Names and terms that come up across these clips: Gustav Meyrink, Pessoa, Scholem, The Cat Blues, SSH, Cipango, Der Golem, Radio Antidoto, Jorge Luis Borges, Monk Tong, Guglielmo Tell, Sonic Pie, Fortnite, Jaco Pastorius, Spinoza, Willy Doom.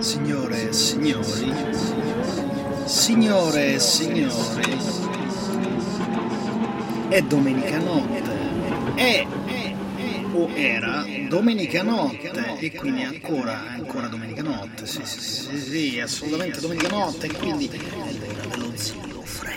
Signore e signori, signore e signori, è domenica notte, è o era domenica notte e quindi ancora domenica notte, sì, assolutamente domenica notte e quindi è l'ora dello zio Fred.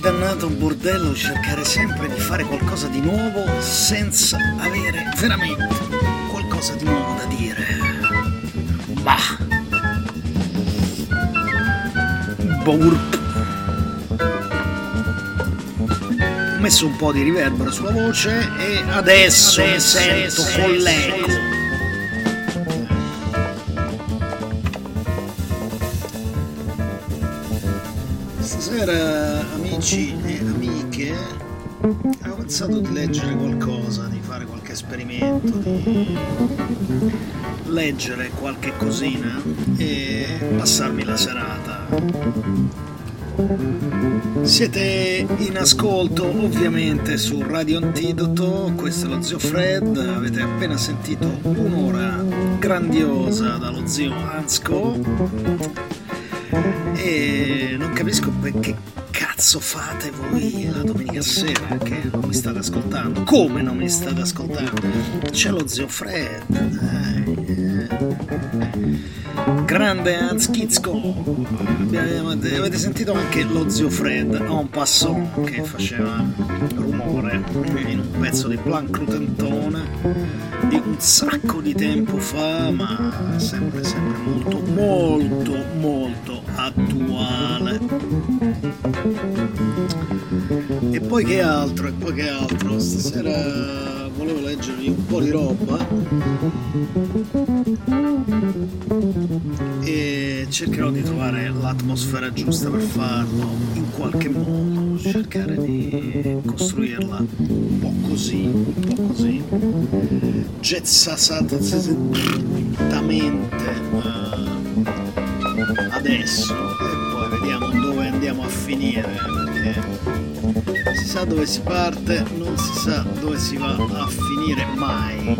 Dannato un bordello cercare sempre di fare qualcosa di nuovo senza avere veramente qualcosa di nuovo da dire. Bah! Burp! Ho messo un po' di riverbero sulla voce e adesso mi sento con l'eco. E amiche, ho pensato di leggere qualcosa, di fare qualche esperimento, di leggere qualche cosina e passarmi la serata. Siete in ascolto ovviamente su Radio Antidoto, questo è lo zio Fred, avete appena sentito un'ora grandiosa dallo zio Ansco e non capisco perché cazzo fate voi la domenica sera che non mi state ascoltando? Come non mi state ascoltando? C'è lo zio Fred, dai. Grande Anschizco. Avete sentito anche lo zio Fred en passant che faceva rumore in un pezzo di Plan Crutentone di un sacco di tempo fa, ma sempre molto attuale. E poi che altro stasera volevo leggervi un po' di roba e cercherò di trovare l'atmosfera giusta per farlo, in qualche modo cercare di costruirla un po' così gezzatamente adesso, e poi vediamo dove andiamo a finire, perché si sa dove si parte, non si sa dove si va a finire mai.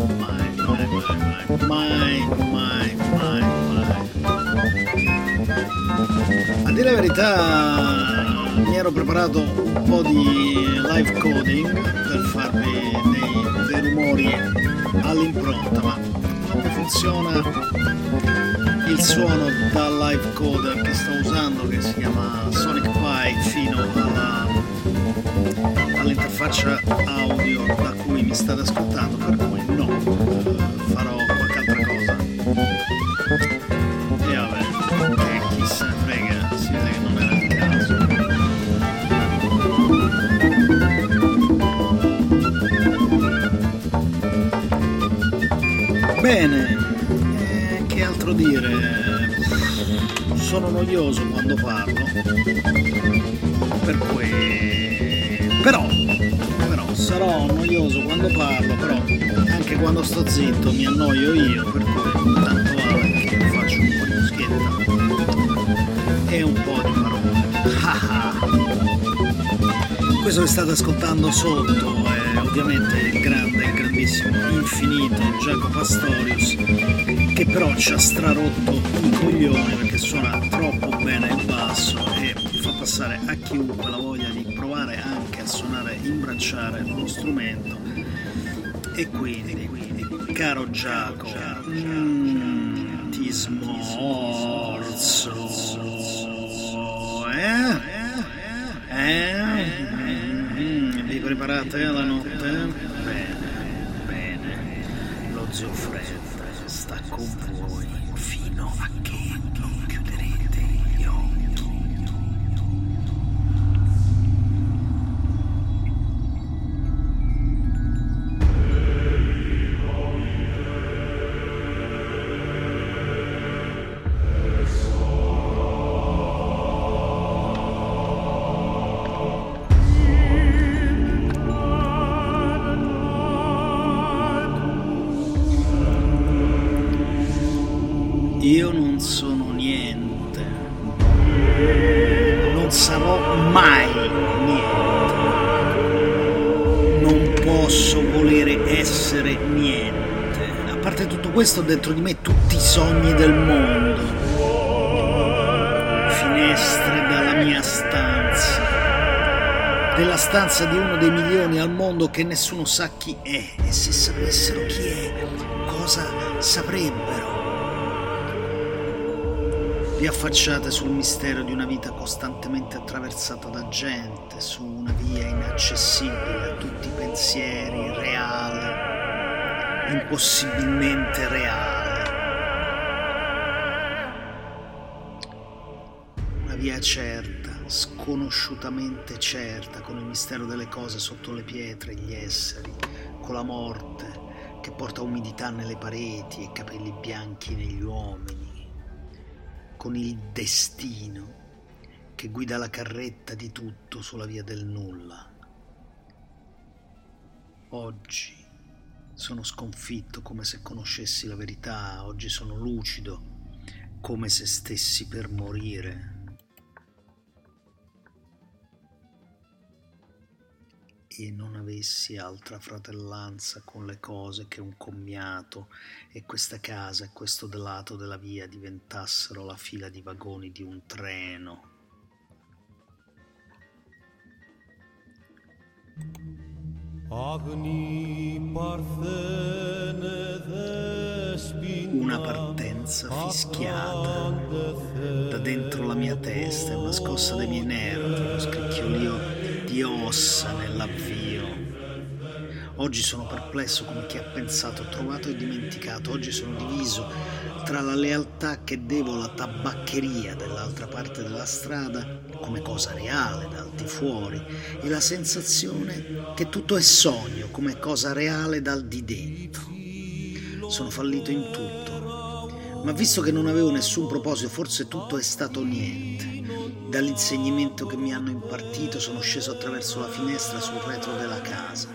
A dire la verità mi ero preparato un po' di live coding per farvi dei rumori all'impronta, ma come funziona il suono dal live coder che sto usando, che si chiama Sonic Pie, fino all'interfaccia audio da cui mi state ascoltando, per cui no, farò qualche altra cosa. E vabbè, che chi se ne frega, si vede che non era il caso. Bene, che altro dire? Sono noioso quando parlo, per cui però sarò noioso quando parlo, però anche quando sto zitto mi annoio io, per cui tanto vale che faccio un po' di musichetta e un po' di parole. Questo che state ascoltando sotto è ovviamente il grandissimo, infinito Jaco Pastorius, che però ci ha strarotto un coglione perché suona troppo bene il basso e fa passare a chiunque la voglia di provare anche a suonare, imbracciare lo strumento. E quindi caro Jaco, ti smorzo, vi preparate alla notte? Zio Fred sta con voi fino a che non chiuderete gli occhi. Io non sono niente, non sarò mai niente, non posso volere essere niente. A parte tutto questo, dentro di me tutti i sogni del mondo, finestre dalla mia stanza, della stanza di uno dei milioni al mondo che nessuno sa chi è, e se sapessero chi è, cosa saprebbero. Vi affacciate sul mistero di una vita costantemente attraversata da gente, su una via inaccessibile a tutti i pensieri, reale, impossibilmente reale. Una via certa, sconosciutamente certa, con il mistero delle cose sotto le pietre, gli esseri, con la morte che porta umidità nelle pareti e capelli bianchi negli uomini, con il destino che guida la carretta di tutto sulla via del nulla. Oggi sono sconfitto come se conoscessi la verità, oggi sono lucido come se stessi per morire. E non avessi altra fratellanza con le cose che un commiato e questa casa e questo delato della via diventassero la fila di vagoni di un treno. Una partenza fischiata da dentro la mia testa e una scossa dei miei nervi, uno scricchiolio di ossa nell'avvio. Oggi sono perplesso come chi ha pensato, trovato e dimenticato. Oggi sono diviso tra la lealtà che devo alla tabaccheria dell'altra parte della strada, come cosa reale dal di fuori, e la sensazione che tutto è sogno, come cosa reale dal di dentro. Sono fallito in tutto, ma visto che non avevo nessun proposito, forse tutto è stato niente. Dall'insegnamento che mi hanno impartito sono sceso attraverso la finestra sul retro della casa.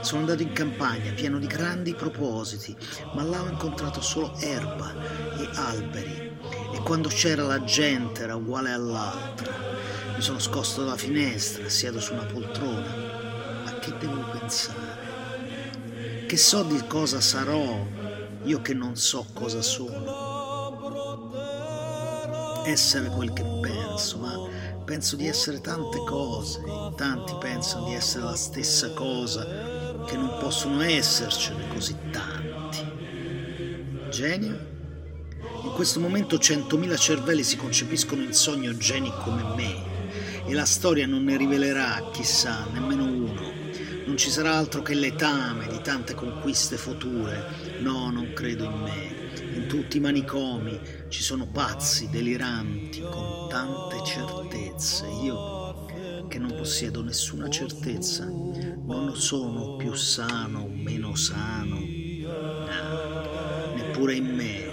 Sono andato in campagna pieno di grandi propositi, ma là ho incontrato solo erba e alberi, e quando c'era la gente era uguale all'altra. Mi sono scosso dalla finestra, siedo su una poltrona. A che devo pensare? Che so di cosa sarò, io che non so cosa sono. Essere quel che penso, ma penso di essere tante cose, in tanti pensano di essere la stessa cosa, che non possono essercene così tanti. Genio? In questo momento 100.000 cervelli si concepiscono in sogno geni come me, e la storia non ne rivelerà, chissà, nemmeno uno. Non ci sarà altro che letame di tante conquiste future. No, non credo in me. In tutti i manicomi ci sono pazzi deliranti con tante certezze. Io, che non possiedo nessuna certezza, non sono più sano o meno sano, neppure in me.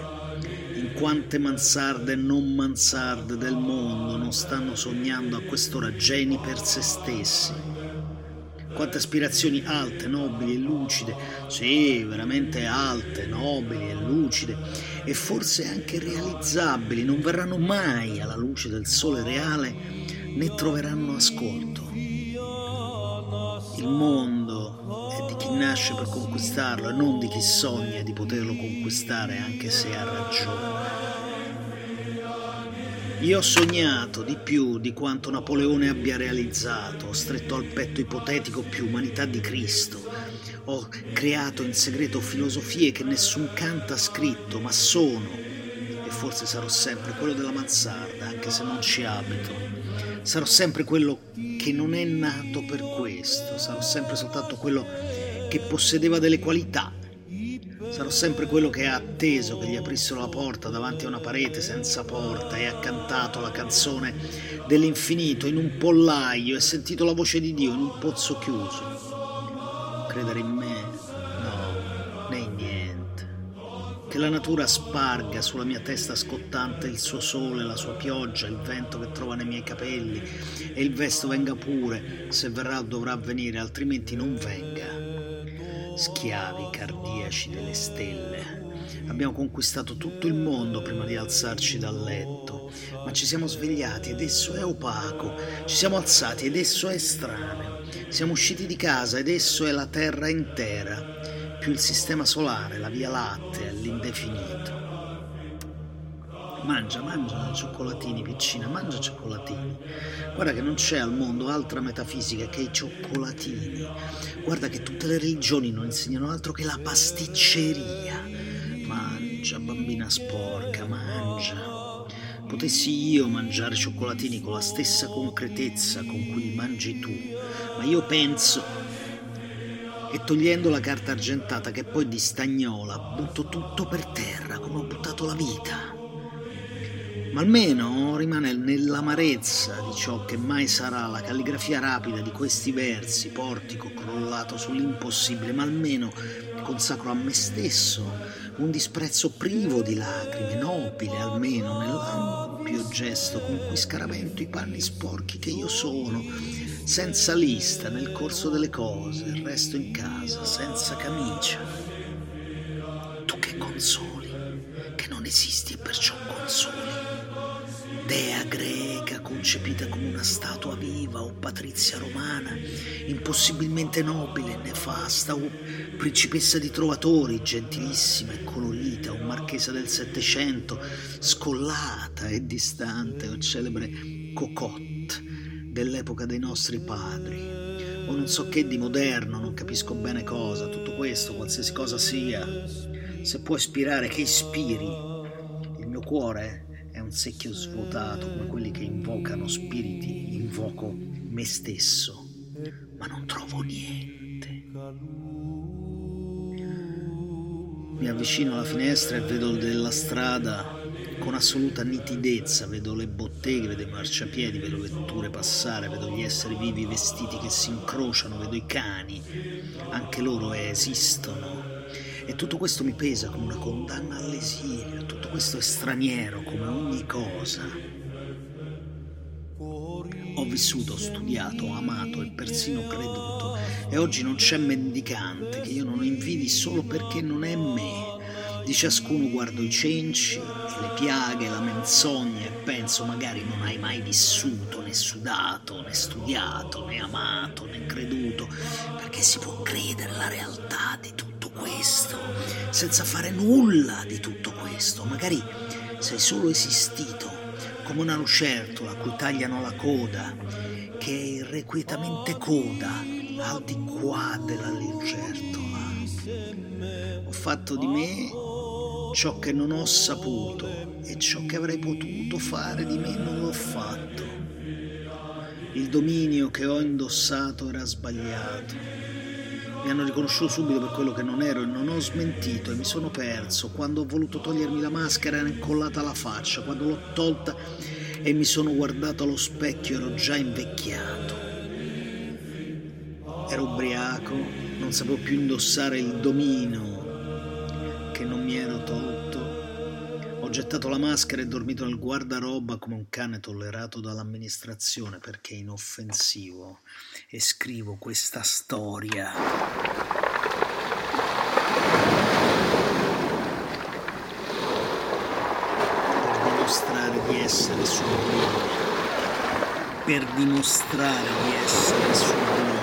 In quante mansarde e non mansarde del mondo non stanno sognando a quest'ora geni per se stessi? Quante aspirazioni alte, nobili e lucide, sì, veramente alte, nobili e lucide, e forse anche realizzabili, non verranno mai alla luce del sole reale né troveranno ascolto. Il mondo è di chi nasce per conquistarlo e non di chi sogna di poterlo conquistare anche se ha ragione. Io ho sognato di più di quanto Napoleone abbia realizzato, ho stretto al petto ipotetico più umanità di Cristo, ho creato in segreto filosofie che nessun Kant ha scritto, ma sono, e forse sarò sempre quello della mansarda, anche se non ci abito. Sarò sempre quello che non è nato per questo, sarò sempre soltanto quello che possedeva delle qualità, sarò sempre quello che ha atteso che gli aprissero la porta davanti a una parete senza porta e ha cantato la canzone dell'infinito in un pollaio e sentito la voce di Dio in un pozzo chiuso. Credere in me? No, né in niente. Che la natura sparga sulla mia testa scottante il suo sole, la sua pioggia, il vento che trova nei miei capelli, e il vento venga pure, se verrà dovrà venire, altrimenti non venga. Schiavi cardiaci delle stelle, abbiamo conquistato tutto il mondo prima di alzarci dal letto, ma ci siamo svegliati ed esso è opaco, ci siamo alzati ed esso è estraneo, siamo usciti di casa ed esso è la terra intera, più il sistema solare, la via Lattea, all'indefinito. Mangia cioccolatini, piccina, mangia cioccolatini. Guarda che non c'è al mondo altra metafisica che i cioccolatini. Guarda che tutte le religioni non insegnano altro che la pasticceria. Mangia, bambina sporca, mangia. Potessi io mangiare cioccolatini con la stessa concretezza con cui li mangi tu, ma io penso... E togliendo la carta argentata che poi di stagnola butto tutto per terra come ho buttato la vita, ma almeno rimane nell'amarezza di ciò che mai sarà la calligrafia rapida di questi versi, portico crollato sull'impossibile, ma almeno consacro a me stesso un disprezzo privo di lacrime, nobile almeno nell'ampio gesto con cui scaravento i panni sporchi che io sono, senza lista nel corso delle cose, resto in casa senza camicia. Tu che consoli, che non esisti e perciò consoli, dea greca concepita come una statua viva o patrizia romana, impossibilmente nobile e nefasta, o principessa di trovatori, gentilissima e colorita, o marchesa del Settecento, scollata e distante, o celebre cocotte dell'epoca dei nostri padri, o non so che di moderno, non capisco bene cosa. Tutto questo, qualsiasi cosa sia, se può ispirare, che ispiri. Il mio cuore è un secchio svuotato come quelli che invocano spiriti, invoco me stesso, ma non trovo niente. Mi avvicino alla finestra e vedo della strada con assoluta nitidezza, vedo le botteghe, vedo i marciapiedi, vedo le vetture passare, vedo gli esseri vivi vestiti che si incrociano, vedo i cani, anche loro esistono. E tutto questo mi pesa come una condanna all'esilio, tutto questo è straniero come ogni cosa. Ho vissuto, ho studiato, ho amato e persino creduto, e oggi non c'è mendicante che io non invidi solo perché non è me. Di ciascuno guardo i cenci, le piaghe, la menzogna e penso: magari non hai mai vissuto, né sudato, né studiato, né amato, né creduto, perché si può credere la realtà di tutto questo senza fare nulla di tutto questo. Magari sei solo esistito come una lucertola a cui tagliano la coda, che irrequietamente coda al di qua della lucertola. Ho fatto di me ciò che non ho saputo e ciò che avrei potuto fare di me non l'ho fatto. Il dominio che ho indossato era sbagliato. Mi hanno riconosciuto subito per quello che non ero e non ho smentito, e mi sono perso quando ho voluto togliermi la maschera, era incollata alla faccia, quando l'ho tolta e mi sono guardato allo specchio ero già invecchiato, ero ubriaco, non sapevo più indossare il domino che non mi ero tolto, ho gettato la maschera e dormito nel guardaroba come un cane tollerato dall'amministrazione perché inoffensivo, e scrivo questa storia. Per dimostrare di essere sublime,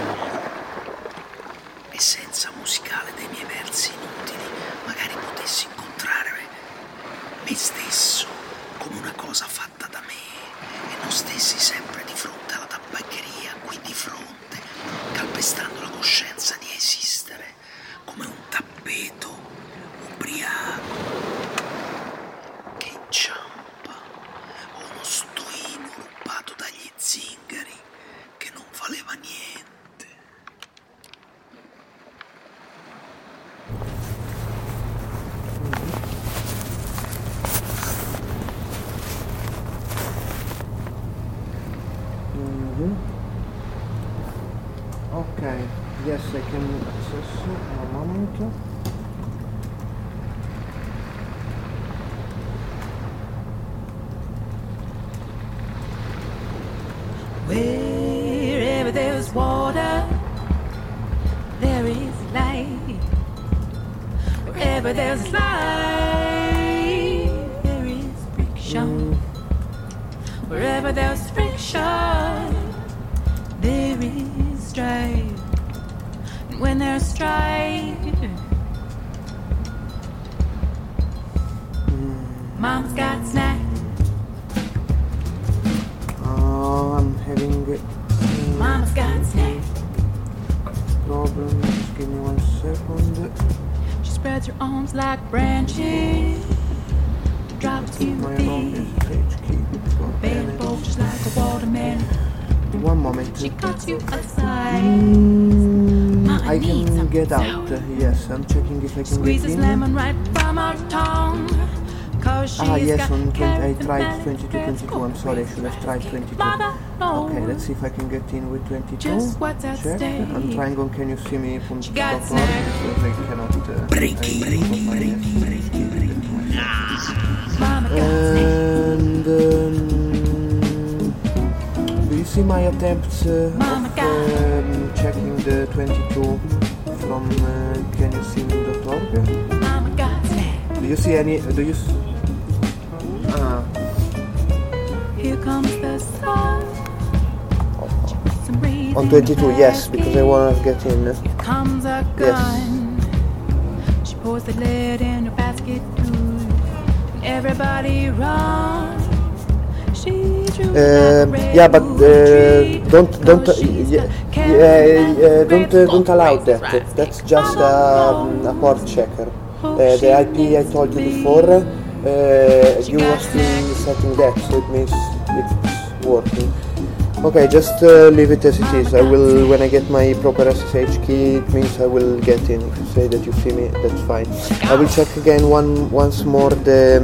e senza musicale dei miei versi inutili, magari potessi incontrare me stesso come una cosa fatta da me e non stessi sempre di fronte alla tabaccheria, qui di fronte, calpestando la coscienza di esistere come un tappeto ubriaco che inciampa. Stoino rubato dagli zingari che non valeva niente. Ok, yes, I can access a moment. Wherever there's water, there is light. Wherever there's light, there is friction. Wherever there's friction, there is strife. And when there's strife, Mom's got snacks. Mama's got snack. Problem, just give me 1 second. She spreads her arms like branches to drop to my feet. Bend folks like a watermelon. 1 moment. She cuts you aside. I can get out. Yes, I'm checking if I can squeeze this lemon right from our tongue. Yes, I tried 22, I'm sorry, I should have tried 22. Okay, let's see if I can get in with 22. Check, I'm trying on, can you see me from the top because I cannot... And do you see my attempts of checking the 22 from canyousee.org? Do you see any... Here comes the sun. On 22, yes, because I want to get in. Here comes a gun. Yes. She pours the lead in her basket too. Everybody runs. Yeah, but don't allow that. That's just a port checker. The IP I told you before. You were still setting that, so it means it's working. Okay, just leave it as it is. I will, when I get my proper SSH key, it means I will get in. If you say that you see me, that's fine. I will check again once more the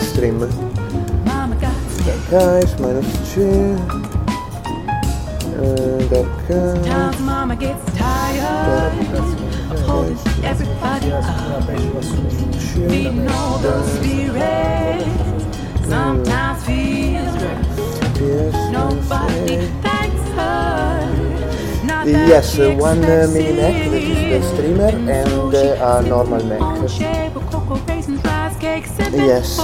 stream. Dark guys, -G. Dark guys. Holding everybody up, feeding all the spirits. Sometimes feels rough. Nobody thanks her. Not that yes, one mini Mac, that is the streamer, and a normal Mac. Yes,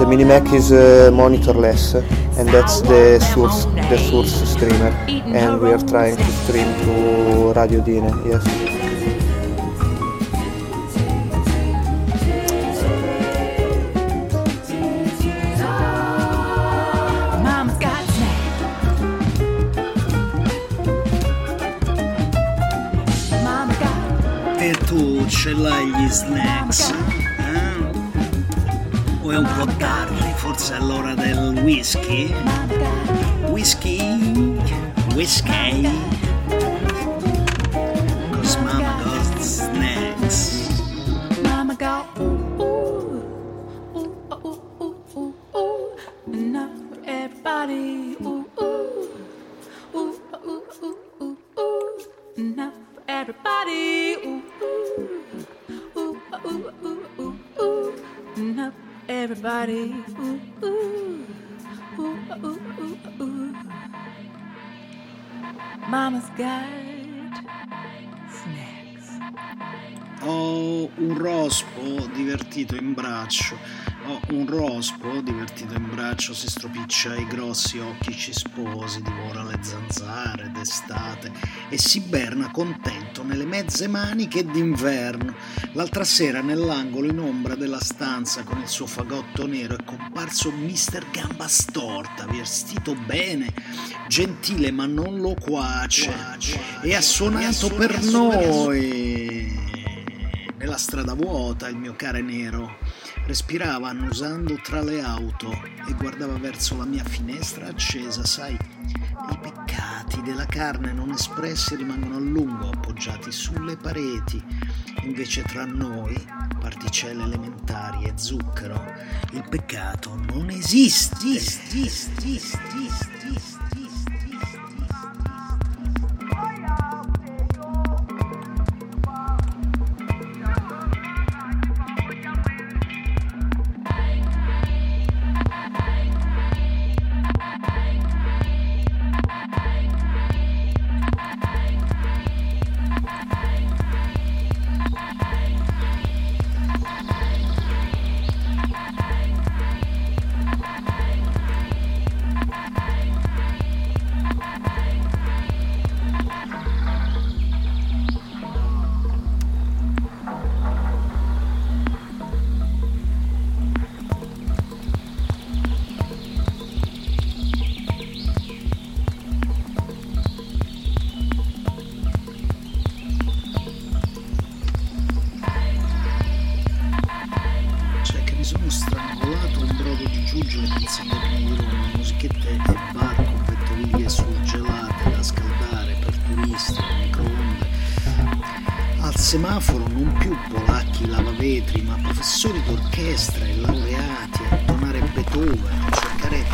the mini Mac is monitorless, and that's the source streamer, and we are trying to stream to Radio Dine, yes. tu ce l'hai gli snacks? Eh? O è un po' tardi, forse è l'ora del whisky? Whisky? Cause mama got snacks. Mama got and not for everybody. And not for everybody. And not for everybody. Mama's got snacks. Ho un rospo divertito in braccio. Si stropiccia i grossi occhi cisposi, divora le zanzare d'estate e si berna contento nelle mezze maniche d'inverno. L'altra sera nell'angolo in ombra della stanza con il suo fagotto nero è comparso Mister Gamba Storta, vestito bene, gentile ma non loquace, e ha suonato per noi. Nella strada vuota il mio cane nero respirava annusando tra le auto e guardava verso la mia finestra accesa. Sai, i peccati della carne non espressi rimangono a lungo appoggiati sulle pareti. Invece tra noi, particelle elementari e zucchero, il peccato non esiste. Semaforo non più polacchi lavavetri ma professori d'orchestra e laureati a intonare Beethoven, a cercare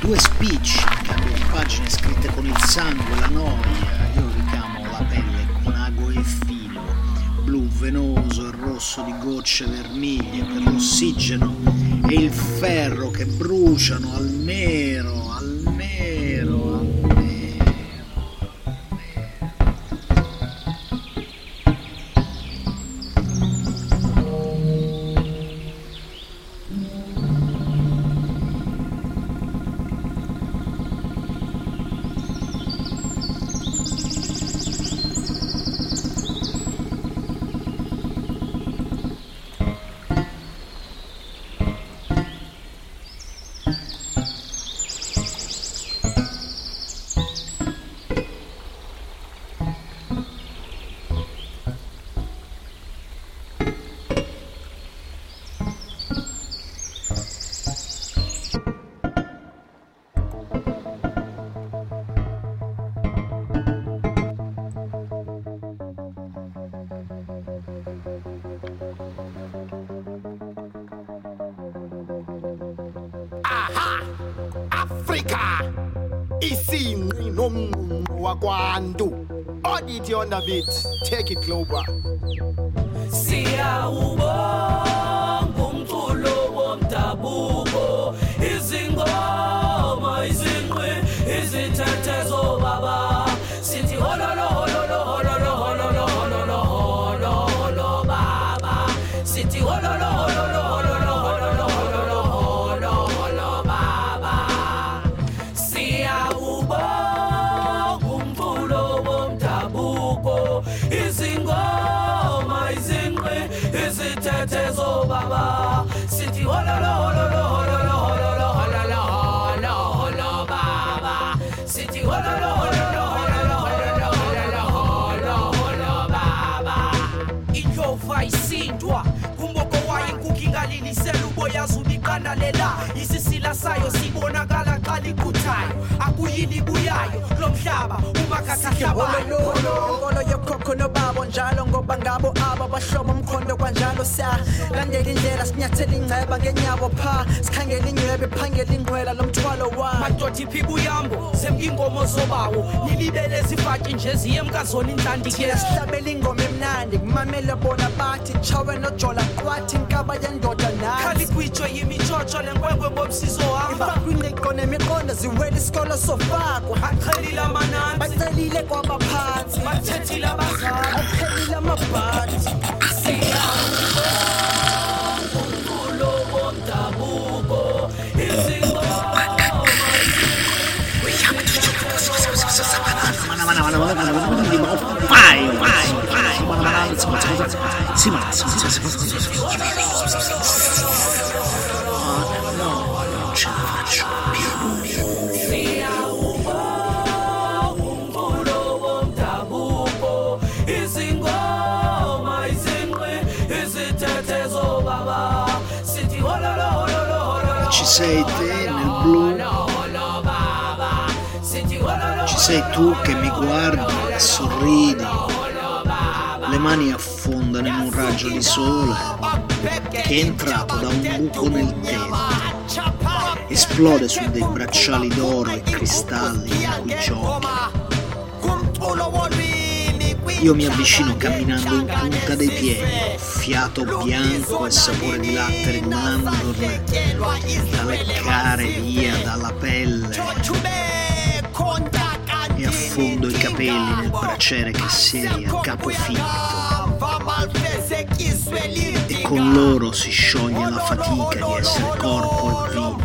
due spicci in cambio di pagine scritte con il sangue e la noia. Io ricamo la pelle con ago e filo, blu venoso e rosso di gocce vermiglie per l'ossigeno e il ferro che bruciano al nero, of it, take it global. Siya ubongo umculo womdabuko izingoma izingwe izithethe zobaba sithi hololo hololo hololo hololo hololo hololo hololo baba sithi hololo hololo hololo hololo hololo hololo hololo baba siya ubongo umculo izingoma izingwe izithethe zobaba sithi hololo hololo hololo hololo hololo hololo hololo baba sithi hololo hololo hololo hololo hololo hololo hololo baba. isindwa kumboko waye kukingaliliselwe uboya zubikana lela isisila sayo sibonakala qali kuthayo akuyini buyayo lomhlaba uma kakhahlabayo ngolo yokhokho nobabo njalo ngoba ngabo aba bahloma umkhondo kanjalo sa landela indlela sinyathela ingceba ngenyabo pha sikhangela inyebe phangela ingqwela lomthwalo wa madoda iphibu yambo semkingomo zobawo nilibele zifaki nje ziyemkazona inhlandi yesihlabela ingoma emnandi kumamela bona bathi chawe nojola kwathi inkaba yendoda nathi khali kwitsho yimichocho lenkwenkwe ngobsizo hamba ifakwinqikona emiqondo ziwele isikolo sofako haqhelile amananzi bacelile kwabaphansi bathethile abazali baphelile amabhati siyangibonga bomdabuko non ce la faccio più. Ci sei te nel blu, ci sei tu che mi guardi, sorridi, le mani affondano in un raggio di sole che è entrato da un buco nel tetto, esplode su dei bracciali d'oro e cristalli in cui gioca. Io mi avvicino camminando in punta dei piedi, fiato bianco e sapore di latte di mandorle da leccare via dalla pelle, e affondo i capelli nel braciere che siede a capo fitto, e con loro si scioglie la fatica di essere corpo e vita.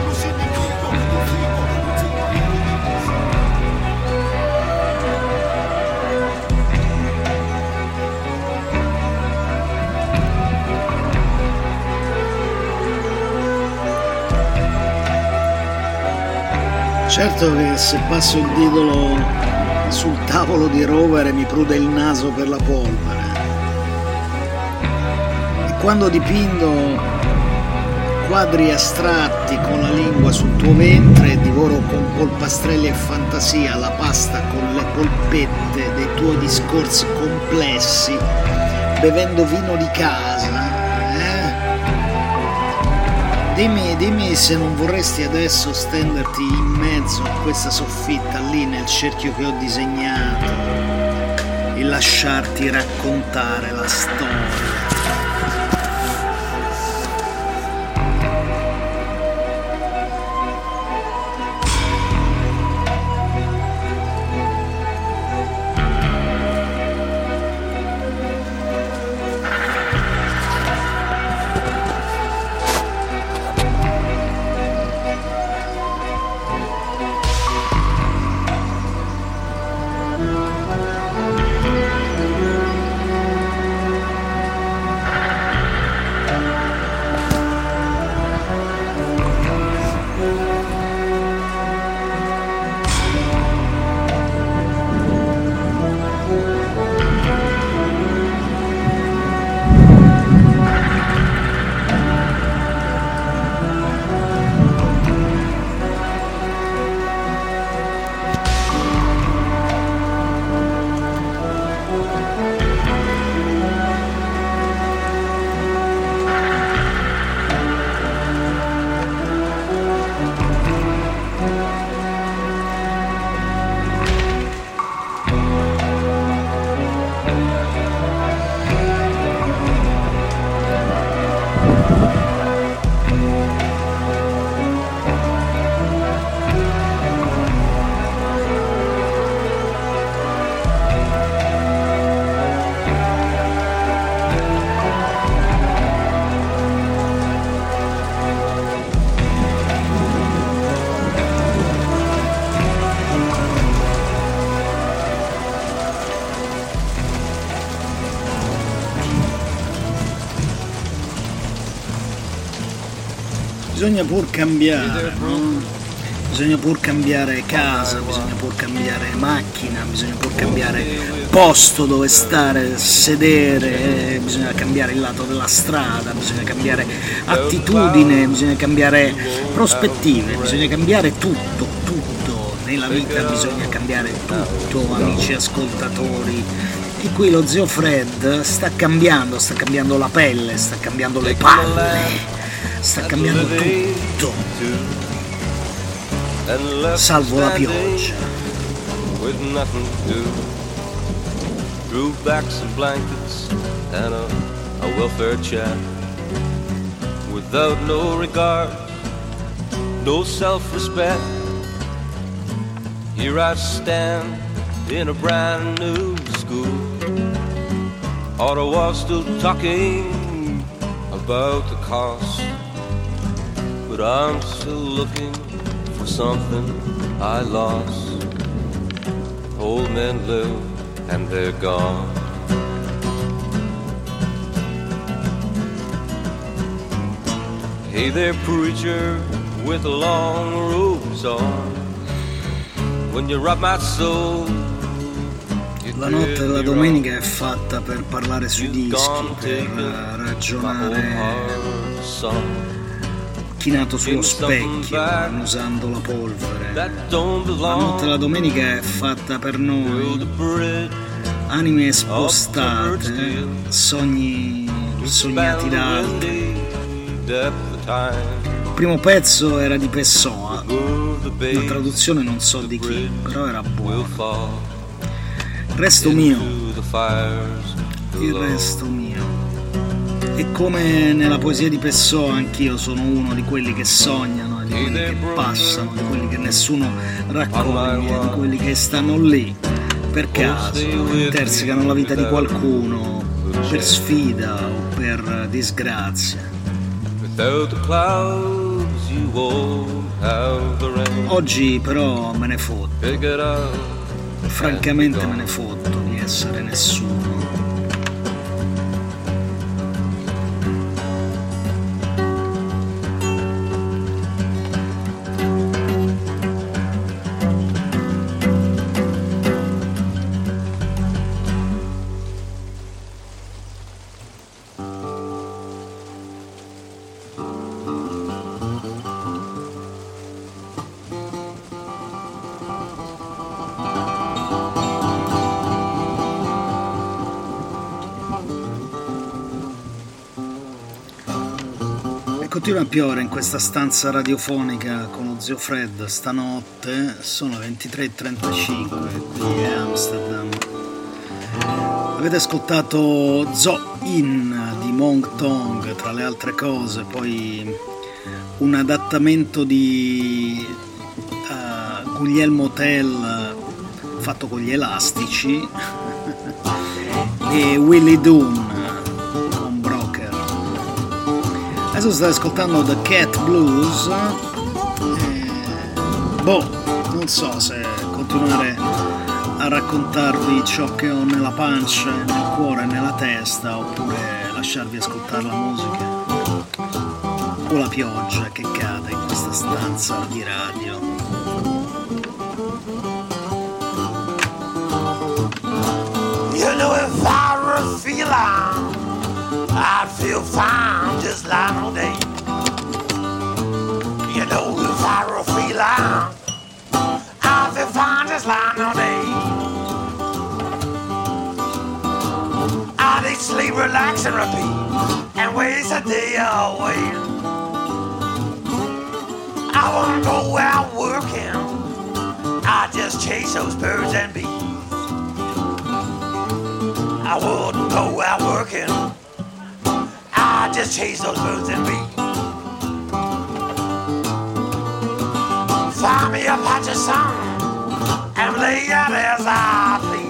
Certo che se passo il didolo sul tavolo di rovere mi prude il naso per la polvere, e quando dipingo quadri astratti con la lingua sul tuo ventre divoro con polpastrelli e fantasia la pasta con le polpette dei tuoi discorsi complessi bevendo vino di casa. Dimmi se non vorresti adesso stenderti in mezzo a questa soffitta lì nel cerchio che ho disegnato e lasciarti raccontare la storia. bisogna pur cambiare, no? Bisogna pur cambiare casa, bisogna pur cambiare macchina, bisogna pur cambiare posto dove stare, sedere, bisogna cambiare il lato della strada, bisogna cambiare attitudine, bisogna cambiare prospettive, bisogna cambiare tutto, tutto. Nella vita bisogna cambiare tutto, amici ascoltatori. E qui lo zio Fred sta cambiando la pelle, sta cambiando le palle, sta cambiando tutto. Salvo la pioggia. With nothing to do, drew back some blankets and a welfare check. Without no regard, no self-respect, here I stand in a brand new school. Ottawa's still talking about the cost, but I'm still looking for something I lost. Old men live and they're gone. Hey there, preacher with the long robes on, when you rob my soul. La notte della domenica è fatta per parlare sui dischi, per ragionare chinato sullo specchio, annusando la polvere. La notte della domenica è fatta per noi, anime spostate, sogni sognati da altri. Il primo pezzo era di Pessoa, la traduzione non so di chi, però era buona. Il resto mio. E come nella poesia di Pessoa, anch'io sono uno di quelli che sognano, di quelli che passano, di quelli che nessuno raccoglie, di quelli che stanno lì per caso, intersecano la vita di qualcuno per sfida o per disgrazia. Oggi però me ne fotto, francamente me ne fotto di essere nessuno. Continua a piovere in questa stanza radiofonica con lo zio Fred stanotte, sono 23.35 qui a Amsterdam. Avete ascoltato Zo In di Monk Tong, tra le altre cose, poi un adattamento di Guglielmo Tell fatto con gli elastici e Willy Doom. Adesso state ascoltando The Cat Blues, non so se continuare a raccontarvi ciò che ho nella pancia, nel cuore, nella testa, oppure lasciarvi ascoltare la musica o la pioggia che cade in questa stanza di radio. You know if I were feeling I'd feel fine just lying all day. You know if I were feeling I'd feel fine just lying all day. I'd eat, sleep, relax and repeat and waste a day away. I wanna go out working, I just chase those birds and bees. I wouldn't go out working, I just chase those birds and bees. Find me a patch of sun and lay out as I please.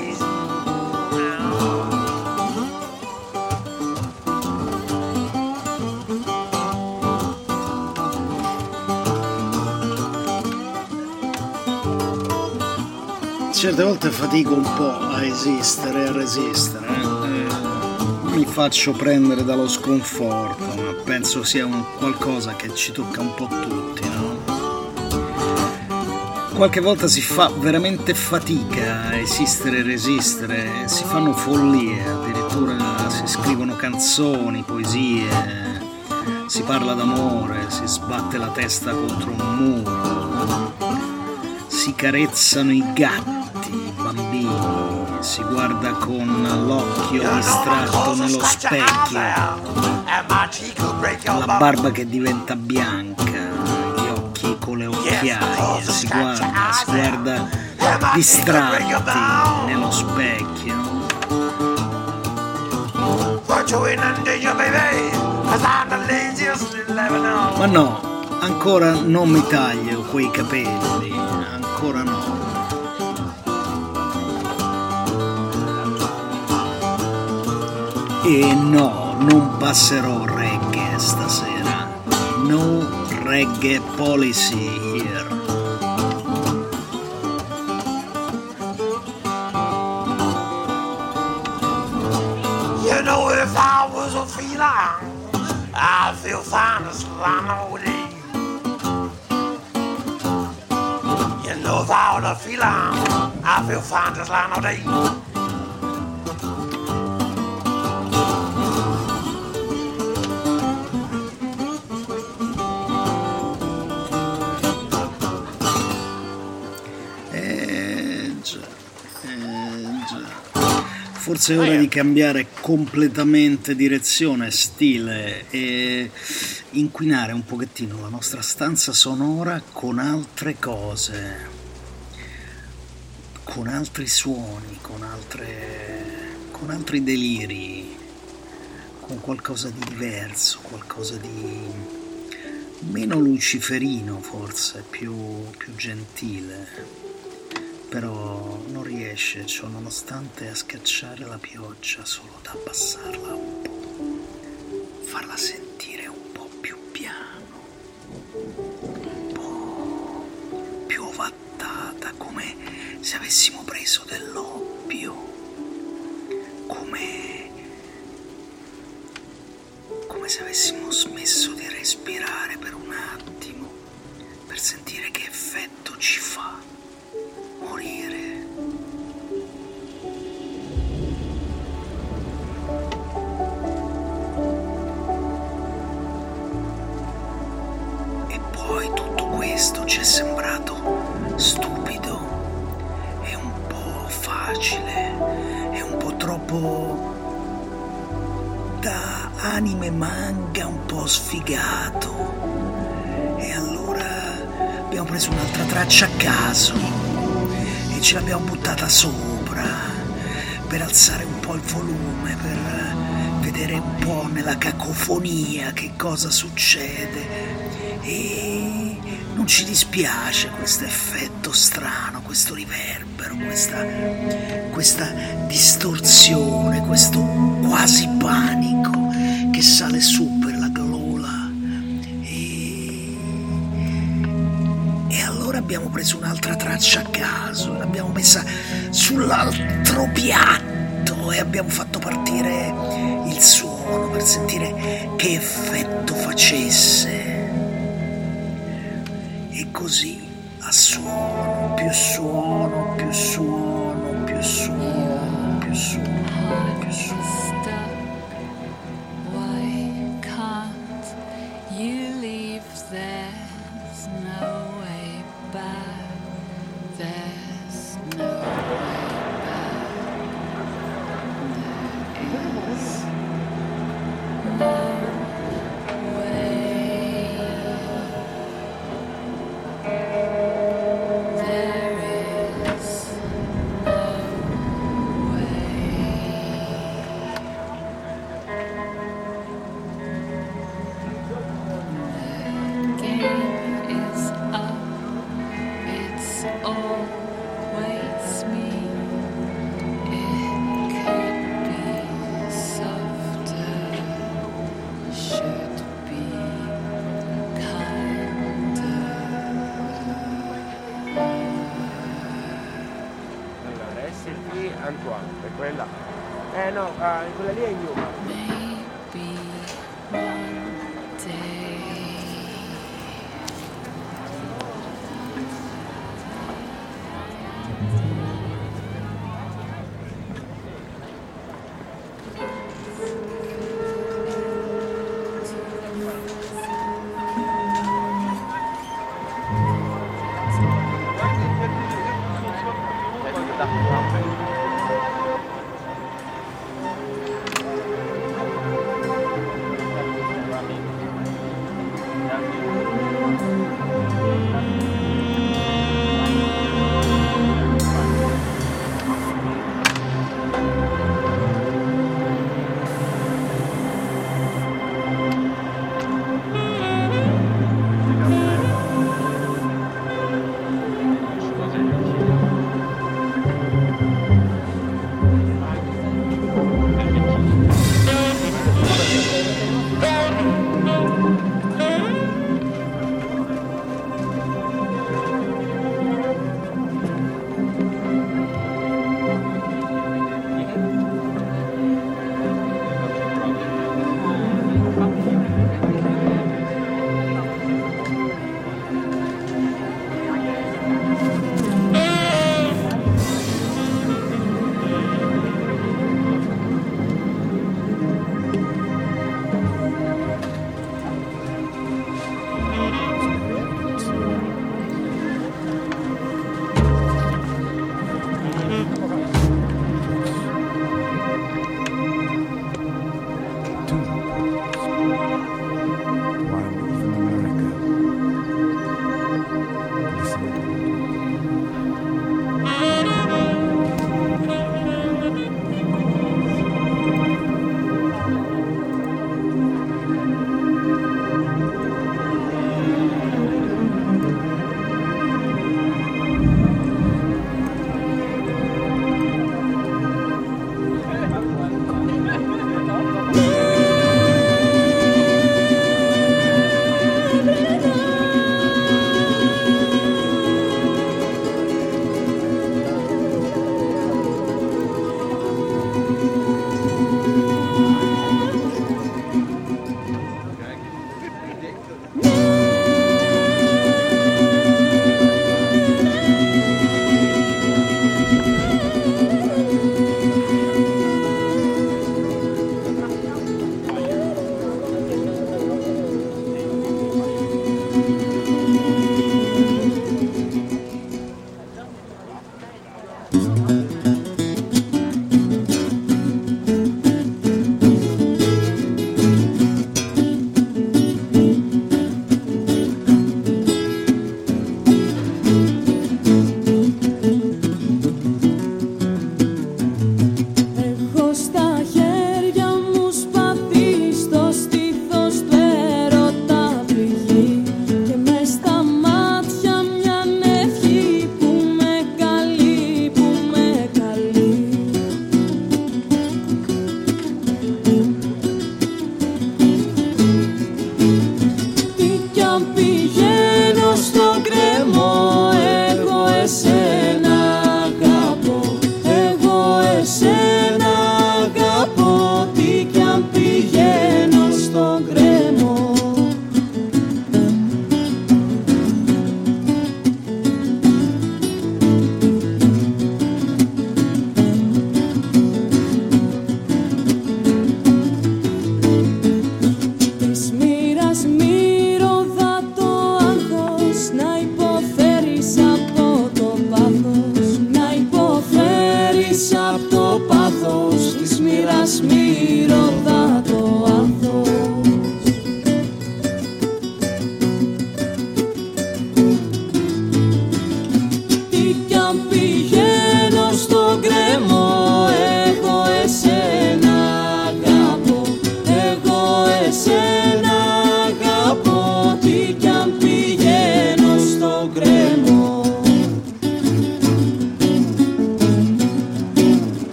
Certe volte fatico un po' a esistere e a resistere. mi faccio prendere dallo sconforto, ma penso sia un qualcosa che ci tocca un po' tutti, no? Qualche volta si fa veramente fatica a esistere e resistere, si fanno follie, addirittura si scrivono canzoni, poesie, si parla d'amore, si sbatte la testa contro un muro, si carezzano i gatti, i bambini, si guarda con l'occhio distratto nello specchio, la barba che diventa bianca, gli occhi con le occhiaie, si guarda distratti nello specchio. Ma no, ancora non mi taglio quei capelli, ancora no. E no, non passerò reggae stasera. No reggae policy here. You know if I was a feline, I feel fine as Lionel Lee. You know if I was a feline, I feel fine as Lionel Lee. Forse è ora di cambiare completamente direzione, stile e inquinare un pochettino la nostra stanza sonora con altre cose, con altri suoni, con altri deliri, con qualcosa di diverso, qualcosa di meno luciferino forse, più gentile. Però non riesce, ciò nonostante, a scacciare la pioggia, solo ad abbassarla un po', farla sentire un po' più piano, un po' più ovattata, come se avessimo preso dell'oppio, come se avessimo smesso di respirare per un attimo, per sentire che effetto ci fa morire. E poi tutto questo ci è sembrato stupido e un po' facile e un po' troppo da anime manga, un po' sfigato, e allora abbiamo preso un'altra traccia a caso, ce l'abbiamo buttata sopra per alzare un po' il volume, per vedere un po' nella cacofonia che cosa succede, e non ci dispiace questo effetto strano, questo riverbero, questa distorsione, questo quasi panico che sale su per la gola, e allora abbiamo preso un'altra traccia a caso, l'abbiamo messa sull'altro piatto e abbiamo fatto partire il suono per sentire che effetto facesse. E così a suono, più suono, più suono, più suono, più suono, più suono. Quella No, quella lì è Yuma.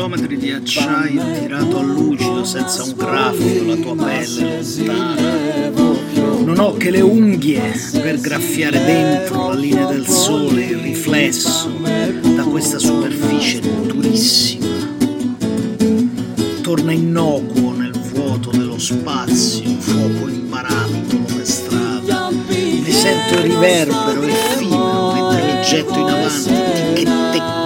chilometri di acciaio tirato a lucido senza un graffio la tua pelle lontana. Non ho che le unghie per graffiare dentro la linea del sole, il riflesso da questa superficie durissima. Torna innocuo nel vuoto dello spazio un fuoco imbarabito per strada. Ne sento il riverbero effimero mentre lo getto in avanti,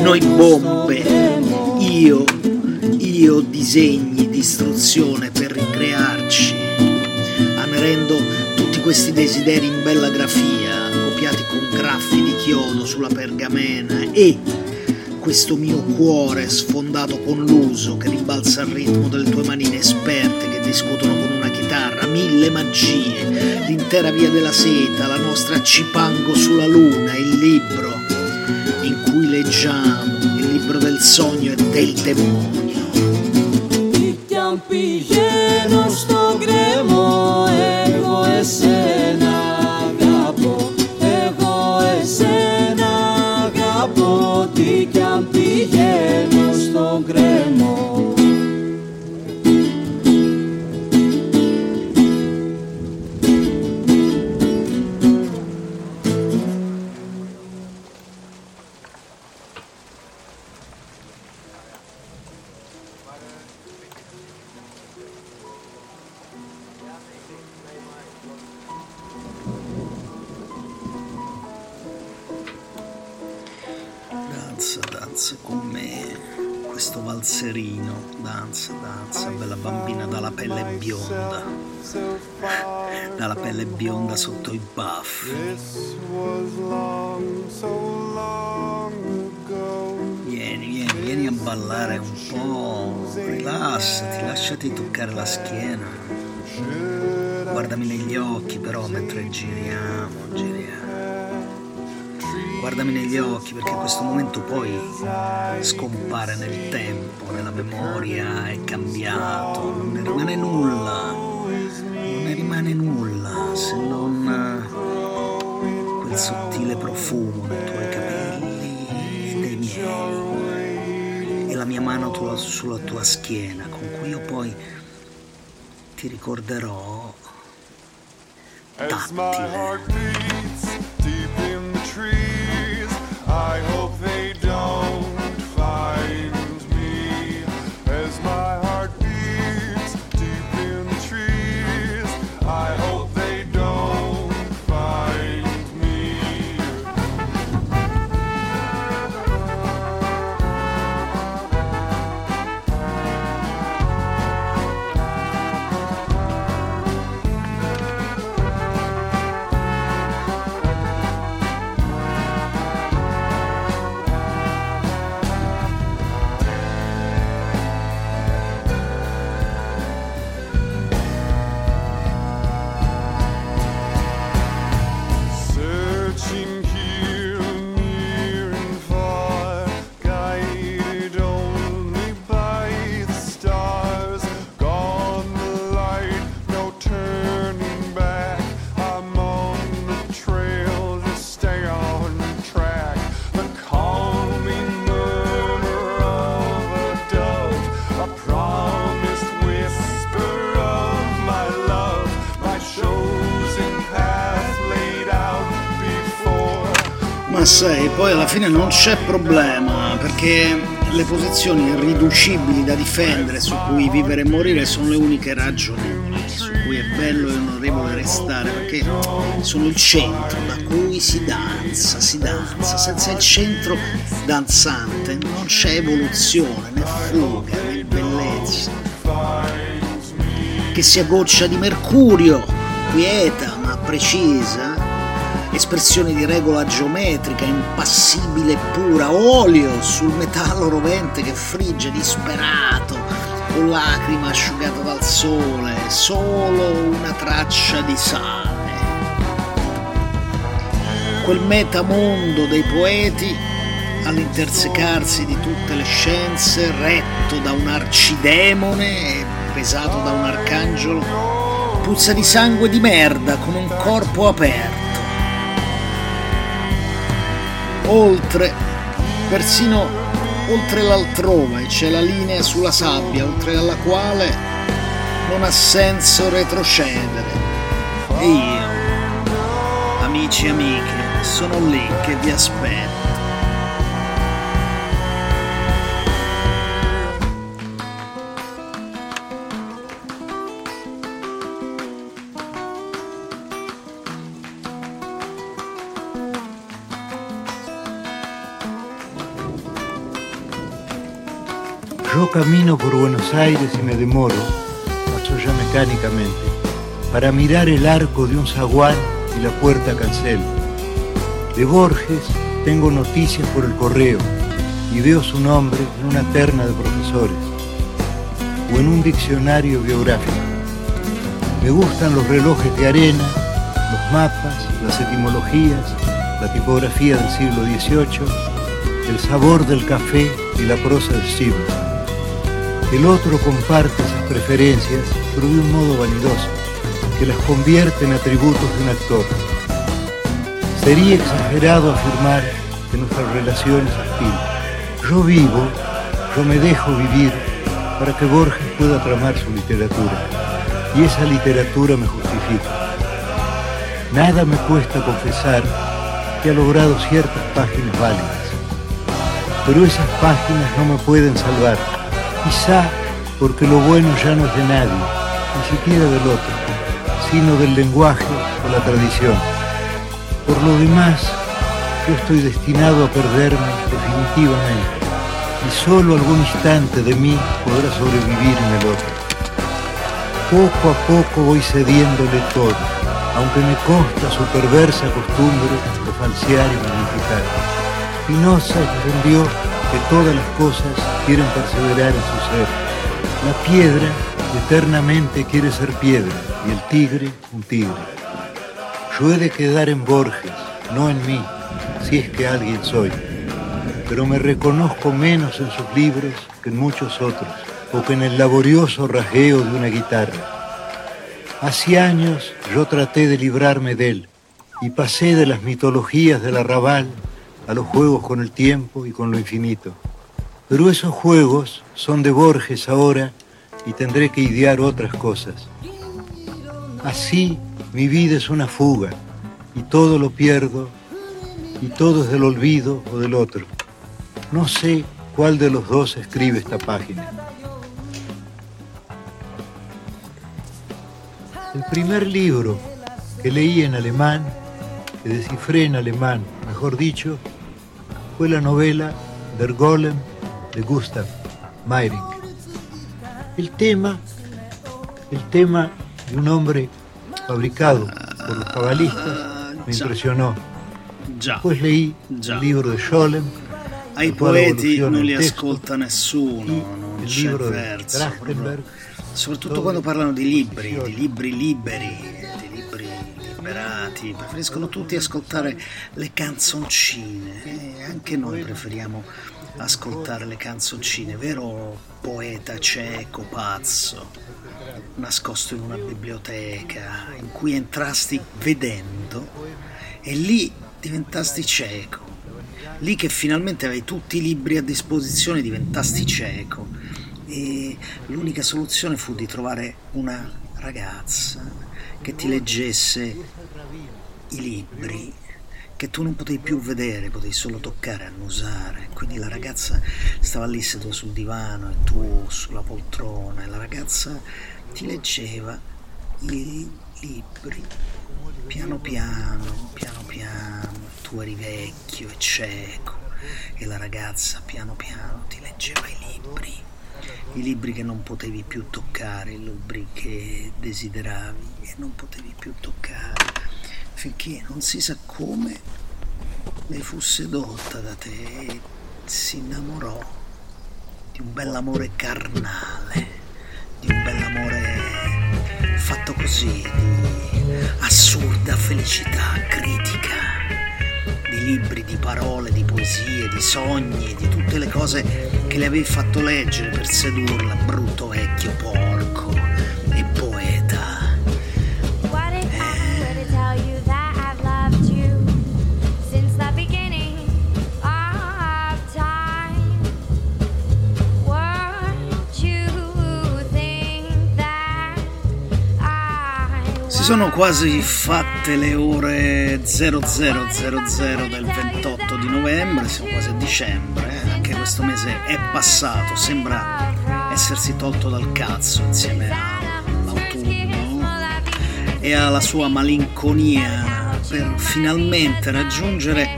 Noi bombe, io disegni di istruzione per ricrearci, anelando tutti questi desideri in bella grafia, copiati con graffi di chiodo sulla pergamena, e questo mio cuore sfondato con l'uso che ribalza il ritmo delle tue manine esperte che discutono con una chitarra, mille magie, l'intera via della seta, la nostra cipango sulla luna, il libro in cui leggiamo, il libro del sogno e del demonio. Danza con me, questo valzerino, danza, bella bambina dalla pelle bionda, sotto i baffi. Vieni a ballare un po', rilassati, lasciati toccare la schiena, guardami negli occhi però mentre giriamo. Guardami negli occhi, perché questo momento poi scompare nel tempo, nella memoria, è cambiato, non ne rimane nulla se non quel sottile profumo dei tuoi capelli e dei miei e la mia mano sulla tua schiena, con cui io poi ti ricorderò tattile. I hope they don't find me as my heart beats deep in the trees. I hope they don't find me. Ma sai, poi alla fine non c'è problema, perché le posizioni irriducibili da difendere, su cui vivere e morire, sono le uniche ragionevoli, su cui è bello e onorevole restare, perché sono il centro da cui si danza, senza il centro danzante non c'è evoluzione, né fuga, né bellezza. Che sia goccia di mercurio, quieta ma precisa, espressione di regola geometrica, impassibile e pura, olio sul metallo rovente che frigge disperato, con lacrima asciugata dal sole, solo una traccia di sale. Quel metamondo dei poeti, all'intersecarsi di tutte le scienze, retto da un arcidemone e pesato da un arcangelo, puzza di sangue e di merda come un corpo aperto. oltre, persino oltre l'altrove, c'è la linea sulla sabbia oltre alla quale non ha senso retrocedere. E io, amici e amiche, sono lì che vi aspetto. Yo camino por Buenos Aires y me demoro, paso ya mecánicamente, para mirar el arco de un zaguán y la puerta cancel. De Borges tengo noticias por el correo y veo su nombre en una terna de profesores o en un diccionario biográfico. Me gustan los relojes de arena, los mapas, las etimologías, la tipografía del siglo XVIII, el sabor del café y la prosa del siglo. El otro comparte esas preferencias, pero de un modo vanidoso, que las convierte en atributos de un actor. Sería exagerado afirmar que nuestra relación es hostil. Yo vivo, yo me dejo vivir para que Borges pueda tramar su literatura. Y esa literatura me justifica. Nada me cuesta confesar que ha logrado ciertas páginas válidas. Pero esas páginas no me pueden salvar. Quizá porque lo bueno ya no es de nadie, ni siquiera del otro, sino del lenguaje o la tradición. Por lo demás, yo estoy destinado a perderme definitivamente, y solo algún instante de mí podrá sobrevivir en el otro. Poco a poco voy cediéndole todo, aunque me consta su perversa costumbre de falsear y magnificar. Spinoza entendió que todas las cosas quieren perseverar en su ser. La piedra eternamente quiere ser piedra y el tigre un tigre. Yo he de quedar en Borges, no en mí, si es que alguien soy. Pero me reconozco menos en sus libros que en muchos otros, o que en el laborioso rajeo de una guitarra. Hace años yo traté de librarme de él y pasé de las mitologías del arrabal a los juegos con el tiempo y con lo infinito. Pero esos juegos son de Borges ahora y tendré que idear otras cosas. Así mi vida es una fuga y todo lo pierdo y todo es del olvido o del otro. No sé cuál de los dos escribe esta página. El primer libro que leí en alemán, que descifré en alemán, mejor dicho, fue la novela Der Golem de Gustav Meyrink. El tema de un hombre fabricado por los cabalistas me impresionò. Poi leí il libro di Scholem. Ai poeti non li ascolta nessuno, non c'è libro verso, soprattutto quando parlano di libri liberi, liberati, preferiscono tutti ascoltare le canzoncine, e anche noi preferiamo ascoltare le canzoncine, vero poeta cieco pazzo, nascosto in una biblioteca in cui entrasti vedendo e lì diventasti cieco, lì che finalmente avevi tutti i libri a disposizione diventasti cieco e l'unica soluzione fu di trovare una ragazza che ti leggesse i libri che tu non potevi più vedere, potevi solo toccare, annusare. Quindi la ragazza stava lì seduta sul divano e tu sulla poltrona e la ragazza ti leggeva i libri piano piano, piano piano. Tu eri vecchio e cieco e la ragazza piano piano ti leggeva i libri che non potevi più toccare, i libri che desideravi e non potevi più toccare, finché non si sa come lei fu sedotta da te e si innamorò di un bell'amore carnale, di un bell'amore fatto così, di assurda felicità critica, di libri, di parole, di poesie, di sogni, di tutte le cose che le avevi fatto leggere per sedurla, brutto vecchio porco e poeta. sono quasi fatte le ore 00:00 del 28 di novembre, siamo quasi a dicembre, anche questo mese è passato, sembra essersi tolto dal cazzo insieme all'autunno e alla sua malinconia per finalmente raggiungere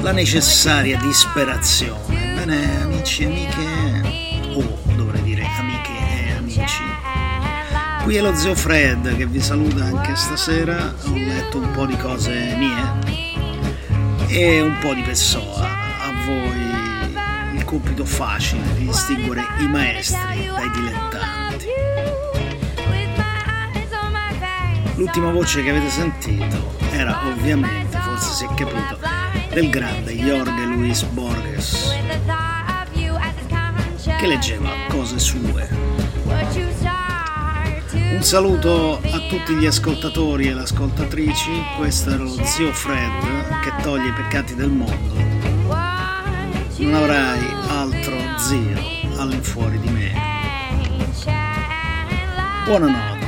la necessaria disperazione. Bene, amici e amiche, dovrei dire amiche e amici. Qui è lo zio Fred che vi saluta anche stasera. Ho letto un po' di cose mie e un po' di Pessoa. A voi il compito facile di distinguere i maestri dai dilettanti. L'ultima voce che avete sentito era ovviamente, forse si è capito, del grande Jorge Luis Borges, che leggeva cose sue. Un saluto a tutti gli ascoltatori e le ascoltatrici, questo era lo zio Fred che toglie i peccati del mondo. Non avrai altro zio all'infuori di me. Buonanotte.